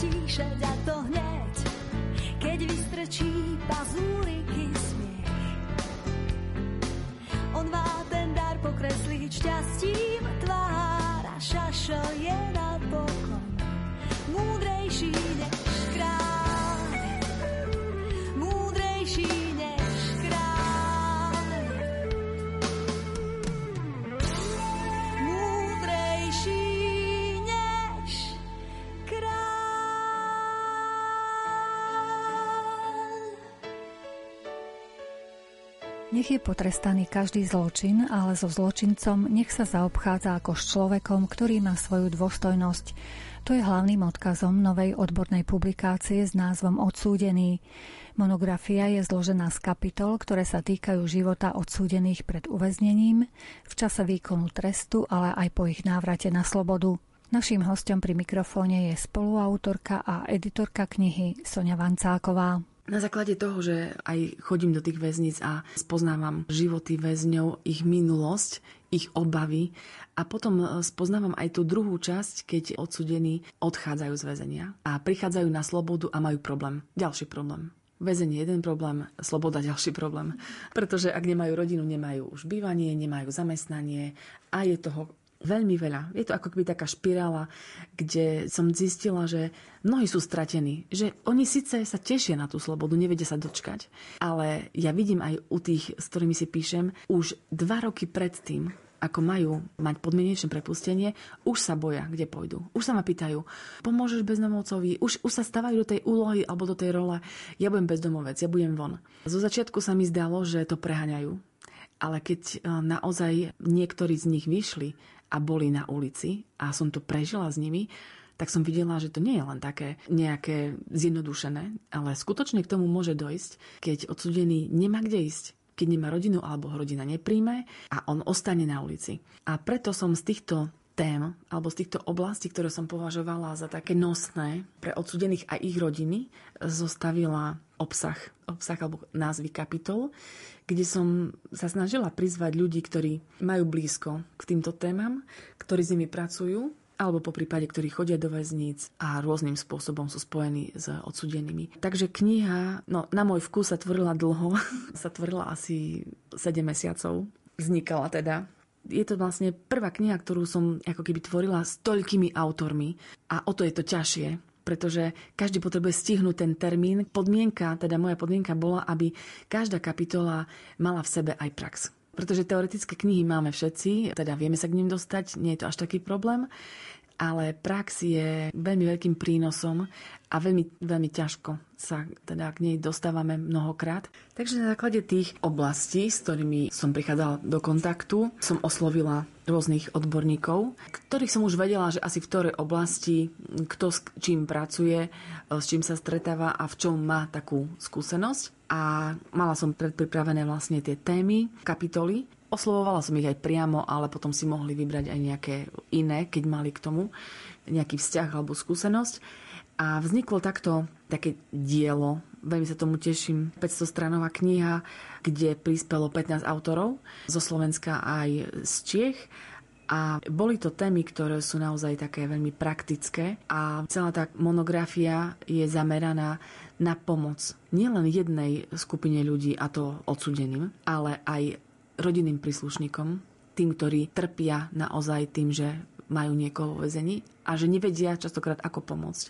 stíšať, a to hneď, keď vystrčí pazúriky smiech. On má ten dar pokresliť šťastím tvár a šašo je napokon múdrejší než kráľ, múdrejší než kráľ, múdrejší než kráľ. Nech je potrestaný každý zločin, ale so zločincom nech sa zaobchádza ako s človekom, ktorý má svoju dôstojnosť. To je hlavným odkazom novej odbornej publikácie s názvom Odsúdený. Monografia je zložená z kapitol, ktoré sa týkajú života odsúdených pred uväznením, v čase výkonu trestu, ale aj po ich návrate na slobodu. Naším hosťom pri mikrofóne je spoluautorka a editorka knihy Soňa Vancáková. Na základe toho, že aj chodím do tých väzníc a spoznávam životy väzňov, ich minulosť, ich obavy a potom spoznávam aj tú druhú časť, keď odsúdení odchádzajú z väzenia a prichádzajú na slobodu a majú problém. Ďalší problém. Väzenie jeden problém, sloboda ďalší problém. Pretože ak nemajú rodinu, nemajú už bývanie, nemajú zamestnanie a je toho veľmi veľa. Je to ako keby taká špirála, kde som zistila, že mnohí sú stratení. Že oni síce sa tešia na tú slobodu, nevedia sa dočkať. Ale ja vidím aj u tých, s ktorými si píšem, už dva roky predtým, ako majú mať podmienečné prepustenie, už sa boja, kde pôjdu. Už sa ma pýtajú, pomôžeš bezdomovcovi? Už, už sa stávajú do tej úlohy alebo do tej role. Ja budem bezdomovec, ja budem von. Zo začiatku sa mi zdalo, že to preháňajú. Ale keď naozaj niektorí z nich vyšli a boli na ulici a som to prežila s nimi, tak som videla, že to nie je len také nejaké zjednodušené, ale skutočne k tomu môže dojsť, keď odsúdený nemá kde ísť, keď nemá rodinu alebo ho rodina nepríjme a on ostane na ulici. A preto som z týchto tém alebo z týchto oblastí, ktoré som považovala za také nosné pre odsúdených a ich rodiny, zostavila obsah, obsah alebo názvy kapitol, kde som sa snažila prizvať ľudí, ktorí majú blízko k týmto témam, ktorí s nimi pracujú, alebo po prípade, ktorí chodia do väzníc a rôznym spôsobom sú spojení s odsúdenými. Takže kniha, no na môj vkus sa tvorila dlho, sa tvorila asi sedem mesiacov, vznikala teda. Je to vlastne prvá kniha, ktorú som ako keby tvorila s toľkými autormi a o to je to ťažšie, pretože každý potrebuje stihnúť ten termín. Podmienka, teda moja podmienka bola, aby každá kapitola mala v sebe aj prax. Pretože teoretické knihy máme všetci, teda vieme sa k nim dostať, nie je to až taký problém, ale prax je veľmi veľkým prínosom a veľmi, veľmi ťažko sa teda k nej dostávame mnohokrát. Takže na základe tých oblastí, s ktorými som prichádzala do kontaktu, som oslovila rôznych odborníkov, ktorých som už vedela, že asi v ktorej oblasti, kto s čím pracuje, s čím sa stretáva a v čom má takú skúsenosť. A mala som predpripravené vlastne tie témy, kapitoly. Oslovovala som ich aj priamo, ale potom si mohli vybrať aj nejaké iné, keď mali k tomu nejaký vzťah alebo skúsenosť. A vzniklo takto také dielo, veľmi sa tomu teším, päťstostranová kniha, kde prispelo pätnásť autorov zo Slovenska aj z Čiech. A boli to témy, ktoré sú naozaj také veľmi praktické a celá tá monografia je zameraná na pomoc nielen jednej skupine ľudí, a to odsúdeným, ale aj rodinným príslušníkom, tým, ktorí trpia naozaj tým, že majú niekoho vo väzení a že nevedia častokrát, ako pomôcť.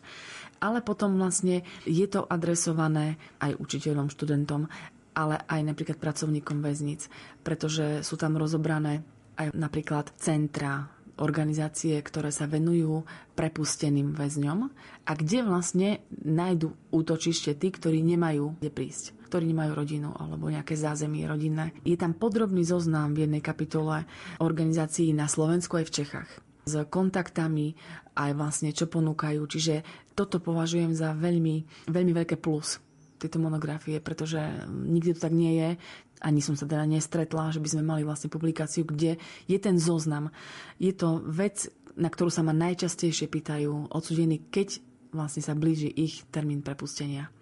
Ale potom vlastne je to adresované aj učiteľom, študentom, ale aj napríklad pracovníkom väzníc, pretože sú tam rozobrané aj napríklad centra, organizácie, ktoré sa venujú prepusteným väzňom a kde vlastne nájdu útočište tí, ktorí nemajú kde prísť, ktorí nemajú rodinu alebo nejaké zázemie rodinné. Je tam podrobný zoznam v jednej kapitole organizácií na Slovensku aj v Čechách s kontaktami aj vlastne čo ponúkajú. Čiže toto považujem za veľmi, veľmi veľké plus tejto monografie, pretože nikdy to tak nie je. Ani som sa teda nestretla, že by sme mali vlastne publikáciu, kde je ten zoznam. Je to vec, na ktorú sa ma najčastejšie pýtajú odsúdení, keď vlastne sa blíži ich termín prepustenia.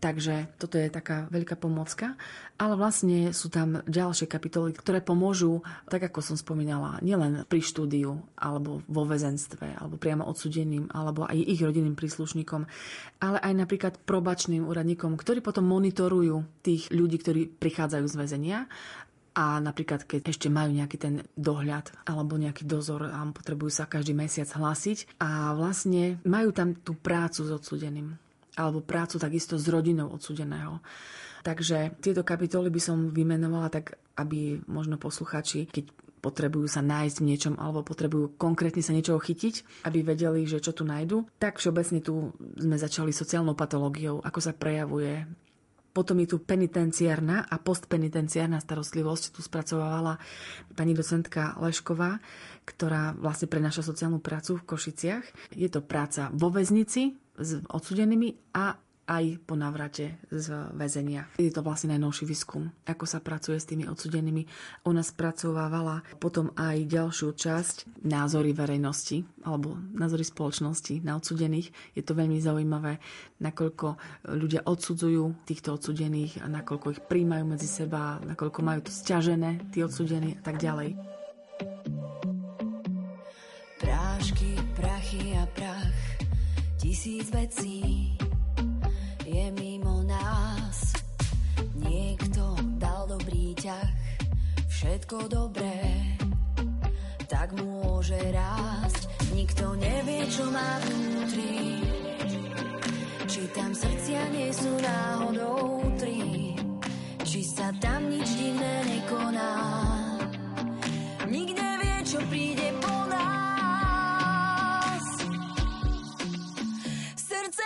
Takže toto je taká veľká pomôcka. Ale vlastne sú tam ďalšie kapitoly, ktoré pomôžu, tak ako som spomínala, nielen pri štúdiu, alebo vo väzenstve, alebo priamo odsudeným, alebo aj ich rodinným príslušníkom, ale aj napríklad probačným úradníkom, ktorí potom monitorujú tých ľudí, ktorí prichádzajú z väzenia. A napríklad, keď ešte majú nejaký ten dohľad alebo nejaký dozor a potrebujú sa každý mesiac hlásiť a vlastne majú tam tú prácu s odsúdeným alebo prácu takisto s rodinou odsúdeného. Takže tieto kapitoly by som vymenovala tak, aby možno poslucháči, keď potrebujú sa nájsť v niečom alebo potrebujú konkrétne sa niečoho chytiť, aby vedeli, že čo tu nájdu. Tak všeobecne tu sme začali sociálnou patológiou, ako sa prejavuje. Potom je tu penitenciárna a postpenitenciárna starostlivosť. Tu spracovávala pani docentka Lešková, ktorá vlastne prenáša sociálnu prácu v Košiciach. Je to práca vo väznici s odsudenými a aj po navrate z väzenia. Je to vlastne najnovší výskum, ako sa pracuje s tými odsudenými. Ona spracovávala potom aj ďalšiu časť názory verejnosti alebo názory spoločnosti na odsudených. Je to veľmi zaujímavé, nakoľko ľudia odsudzujú týchto odsudených, nakoľko ich príjmajú medzi seba, nakoľko majú to sťažené, tí odsudení a tak ďalej. Prášky, prachy a prach, tisíc vecí je mimo nás. Niekto dal dobrý ťah, všetko dobré tak môže rásť. Nikto nevie, čo má vnútri, či tam srdcia nie sú náhodou tri, či sa tam nič divné nekoná. Nik nevie, čo príde po nás. Srdce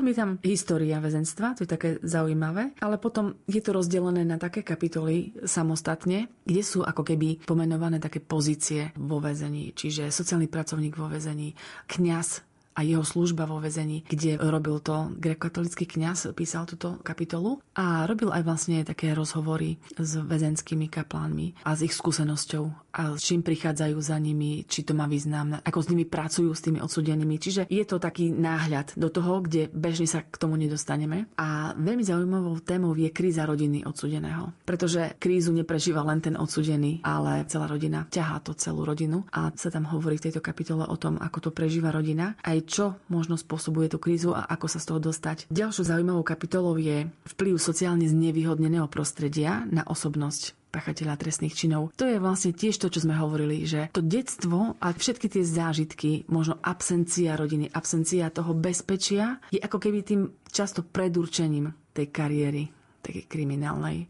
je tam história väzenstva, to je také zaujímavé, ale potom je to rozdelené na také kapitoly samostatne, kde sú ako keby pomenované také pozície vo väzení, čiže sociálny pracovník vo väzení, kňaz a jeho služba vo väzení, kde robil to gréckokatolícky kňaz, písal túto kapitolu a robil aj vlastne také rozhovory s väzenskými kaplánmi a s ich skúsenosťou a s čím prichádzajú za nimi, či to má význam, ako s nimi pracujú, s tými odsúdenými. Čiže je to taký náhľad do toho, kde bežne sa k tomu nedostaneme. A veľmi zaujímavou témou je kríza rodiny odsúdeného, pretože krízu neprežíva len ten odsúdený, ale celá rodina, ťahá to celú rodinu a sa tam hovorí v tejto kapitole o tom, ako to prežíva rodina, aj čo možno spôsobuje tú krízu a ako sa z toho dostať. Ďalšou zaujímavou kapitolou je vplyv sociálne znevýhodneného prostredia na osobnosť pachateľa trestných činov. To je vlastne tiež to, čo sme hovorili, že to detstvo a všetky tie zážitky, možno absencia rodiny, absencia toho bezpečia je ako keby tým často predurčením tej kariéry, takej kriminálnej.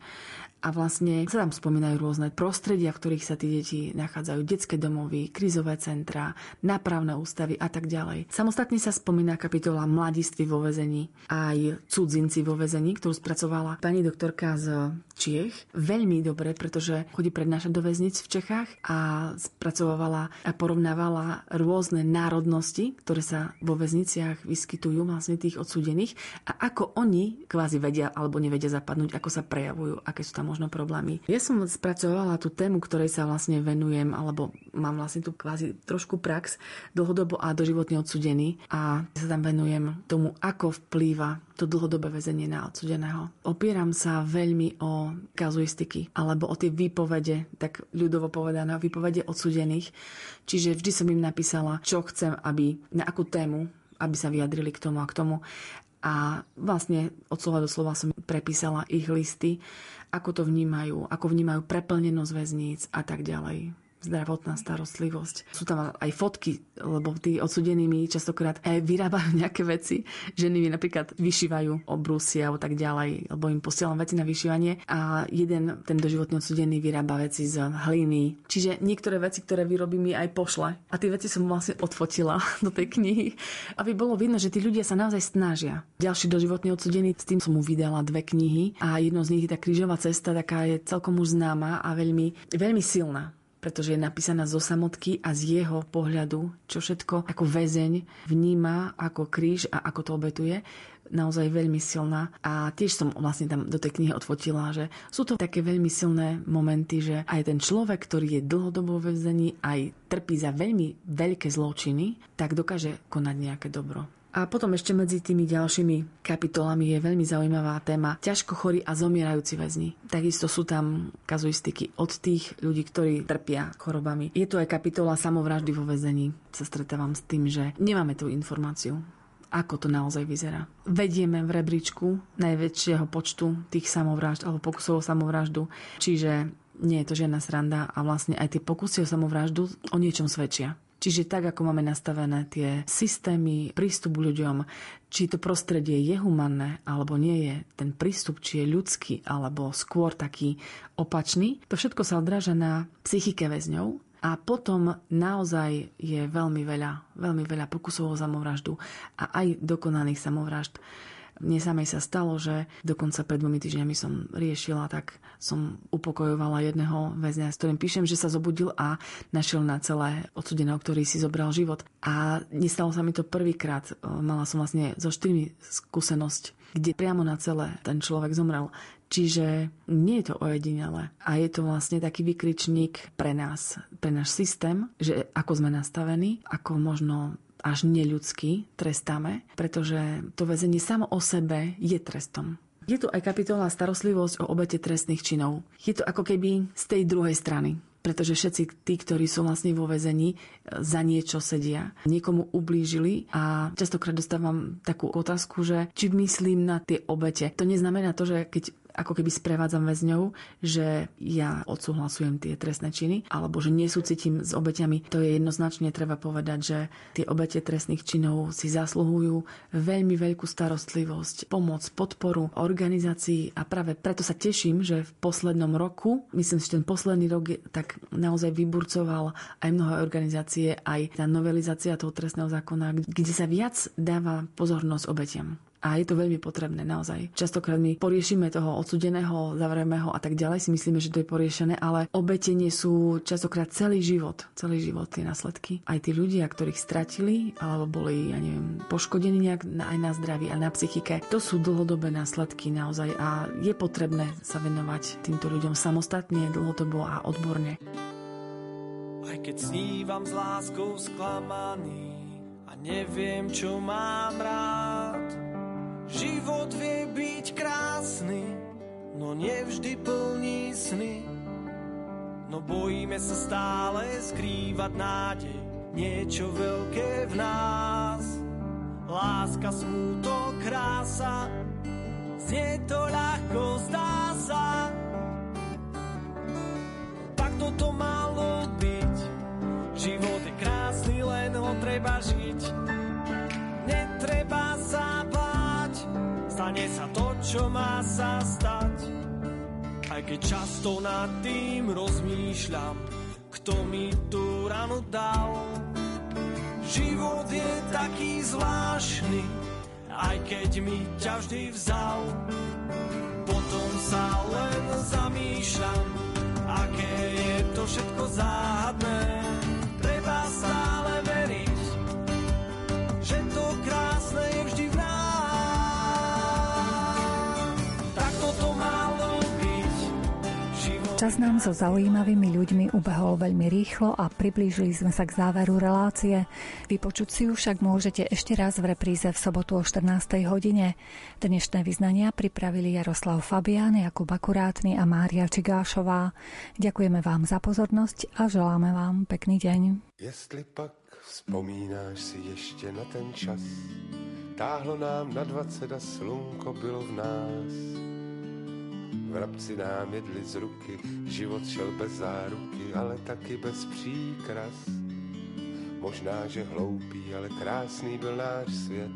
A vlastne sa tam spomínajú rôzne prostredia, v ktorých sa tí deti nachádzajú. Detské domovy, krízové centra, nápravné ústavy a tak ďalej. Samostatne sa spomína kapitola Mladiství vo väzení, aj Cudzinci vo väzení, ktorú spracovala pani doktorka z Čiech. Veľmi dobre, pretože chodí prednášať do väznic v Čechách a spracovala a porovnávala rôzne národnosti, ktoré sa vo väzniciach vyskytujú, vlastne tých odsúdených, a ako oni kvázi vedia alebo nevedia zapadnúť, ako sa prejavujú, aké sú tam možno problémy. Ja som spracovala tú tému, ktorej sa vlastne venujem, alebo mám vlastne tu kvázi trošku prax dlhodobo a doživotne odsudený a sa tam venujem tomu, ako vplýva to dlhodobé väzenie na odsudeného. Opieram sa veľmi o kazuistiky, alebo o tie výpovede, tak ľudovo povedané, o výpovede odsudených. Čiže vždy som im napísala, čo chcem, aby, na akú tému, aby sa vyjadrili k tomu a k tomu. A vlastne od slova do slova som prepísala ich listy, ako to vnímajú, ako vnímajú preplnenosť väzníc a tak ďalej. Zdravotná starostlivosť. Sú tam aj fotky, lebo tí odsúdení mi častokrát aj vyrábajú nejaké veci. Ženy mi napríklad vyšívajú obrusy a tak ďalej, alebo im posielam veci na vyšívanie a jeden, ten doživotný odsúdený, vyrába veci z hliny. Čiže niektoré veci, ktoré vyrobí, mi aj pošle. A tie veci som vlastne odfotila do tej knihy, aby bolo vidno, že tí ľudia sa naozaj snažia. Ďalší doživotný odsúdený, s tým som mu vydala dve knihy a jedno z nich je tá Krížová cesta, taká je celkom už známa a veľmi, veľmi silná, pretože je napísaná zo samotky a z jeho pohľadu, čo všetko ako väzeň vníma, ako kríž a ako to obetuje. Naozaj veľmi silná a tiež som vlastne tam do tej knihy odfotila, že sú to také veľmi silné momenty, že aj ten človek, ktorý je dlhodobo vo väzení, aj trpí za veľmi veľké zločiny, tak dokáže konať nejaké dobro. A potom ešte medzi tými ďalšími kapitolami je veľmi zaujímavá téma ťažko chorí a zomierajúci väzni. Takisto sú tam kazuistiky od tých ľudí, ktorí trpia chorobami. Je tu aj kapitola samovraždy vo väzení. Sa stretávam s tým, že nemáme tú informáciu, ako to naozaj vyzerá. Vedieme v rebríčku najväčšieho počtu tých samovrážd alebo pokusov o samovraždu, čiže nie je to žiadna sranda a vlastne aj tie pokusy o samovraždu o niečom svedčia. Čiže tak, ako máme nastavené tie systémy, prístup k ľuďom, či to prostredie je humanné, alebo nie je, ten prístup, či je ľudský, alebo skôr taký opačný, to všetko sa odráža na psychike väzňov. A potom naozaj je veľmi veľa, veľmi veľa pokusov o samovraždu a aj dokonaných samovražd. Mne samej sa stalo, že dokonca pred dvomi týždňami som riešila, tak som upokojovala jedného väzňa, s ktorým píšem, že sa zobudil a našiel na celé odsudeného, ktorý si zobral život. A nestalo sa mi to prvýkrát. Mala som vlastne zo štyrmi skúsenosť, kde priamo na celé ten človek zomrel. Čiže nie je to ojedinelé. A je to vlastne taký vykričník pre nás, pre náš systém, že ako sme nastavení, ako možno až neľudsky trestáme, pretože to väzenie samo o sebe je trestom. Je tu aj kapitola starostlivosť o obete trestných činov. Je to ako keby z tej druhej strany, pretože všetci tí, ktorí sú vlastne vo väzení, za niečo sedia. Niekomu ublížili a častokrát dostávam takú otázku, že či myslím na tie obete. To neznamená to, že keď ako keby sprevádzam väzňov, že ja odsúhlasujem tie trestné činy alebo že nesúcitím s obeťami. To je jednoznačne, treba povedať, že tie obete trestných činov si zasluhujú veľmi veľkú starostlivosť, pomoc, podporu organizácií a práve preto sa teším, že v poslednom roku, myslím si, že ten posledný rok tak naozaj vyburcoval aj mnohé organizácie, aj tá novelizácia toho trestného zákona, kde sa viac dáva pozornosť obetiam. A je to veľmi potrebné naozaj. Častokrát my poriešime toho odsudeného, zavrieme ho a tak ďalej, si myslíme, že to je poriešené, ale obete nie sú častokrát celý život, celý život tie následky. Aj tí ľudia, ktorých stratili alebo boli, ja neviem, poškodení nejak aj na zdraví a na psychike, to sú dlhodobé následky naozaj a je potrebné sa venovať týmto ľuďom samostatne, dlhodobo a odborne. Aj keď snívam s láskou sklamaný a neviem, čo mám rád, život vie byť krásny, no nevždy plní sny. No bojíme sa stále skrývať nádej, niečo veľké v nás. Láska, smútok, krása, znie to ľahko, zdá sa. Tak toto malo byť, život je krásny, len ho treba žiť. Netreba sa báť, stane sa to, čo má sa stať. Aj keď často nad tým rozmýšľam, kto mi tú ranu dal. Život je taký zvláštny, aj keď mi ťa vždy vzal. Potom sa len zamýšľam, aké je to všetko záhadné. Treba stále veriť, že to krásne je vždy v nás. Čas nám so zaujímavými ľuďmi ubehol veľmi rýchlo a priblížili sme sa k záveru relácie. Vypočuť si ju však môžete ešte raz v repríze v sobotu o štrnástej hodine. Dnešné vyznania pripravili Jaroslav Fabián, Jakub Akurátny a Mária Čigášová. Ďakujeme vám za pozornosť a želáme vám pekný deň. Jestli pak vzpomínáš si ještě na ten čas, táhlo nám na dvacet a slunko bylo v nás. Vrabci nám jedli z ruky, život šel bez záruky, ale taky bez příkras. Možná, že hloupý, ale krásný byl náš svět.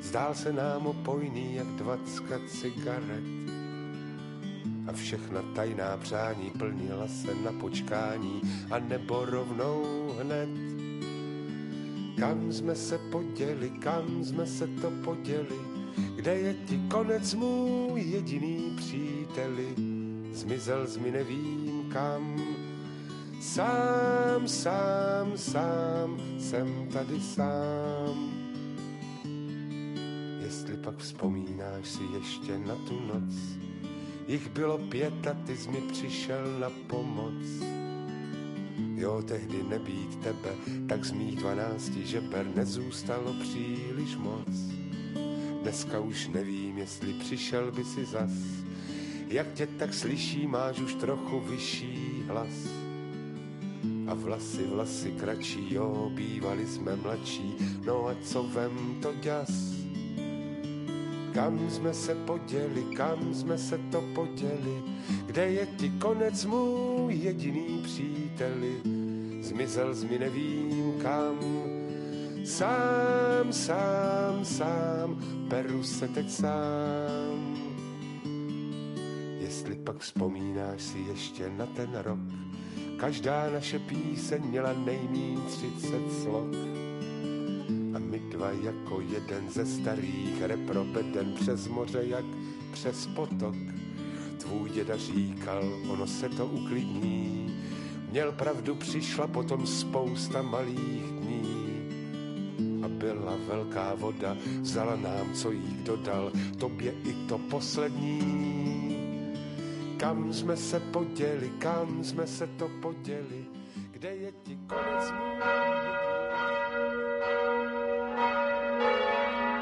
Zdál se nám opojný, jak dvacka cigaret. A všechna tajná přání plnila se na počkání, a nebo rovnou hned. Kam jsme se poděli, kam jsme se to poděli? Kde je ti konec můj jediný příteli? Zmizel z mi nevím kam. Sám, sám, sám, jsem tady sám. Jestli pak vzpomínáš si ještě na tu noc, jich bylo pět a ty jsi mi přišel na pomoc. Jo, tehdy nebýt tebe, tak z mých dvanácti žeber nezůstalo příliš moc. Dneska už nevím, jestli přišel by si zas. Jak tě tak slyší, máš už trochu vyšší hlas. A vlasy, vlasy kratší, jo, bývali jsme mladší. No a co vem to ďas? Kam jsme se poděli, kam jsme se to poděli? Kde je ti konec můj jediný příteli? Zmizel z mi nevím kam. Sám, sám, sám, peru se teď sám. Jestli pak vzpomínáš si ještě na ten rok, každá naše píseň měla nejmíň třicet slok. A my dva jako jeden ze starých repro beden přes moře jak přes potok. Tvůj děda říkal, ono se to uklidní. Měl pravdu, přišla potom spousta malých dní. A byla velká voda, vzala nám, co jí kdo dal, tobě i to poslední. Kam jsme se poděli, kam jsme se to poděli, kde je ti konec můj?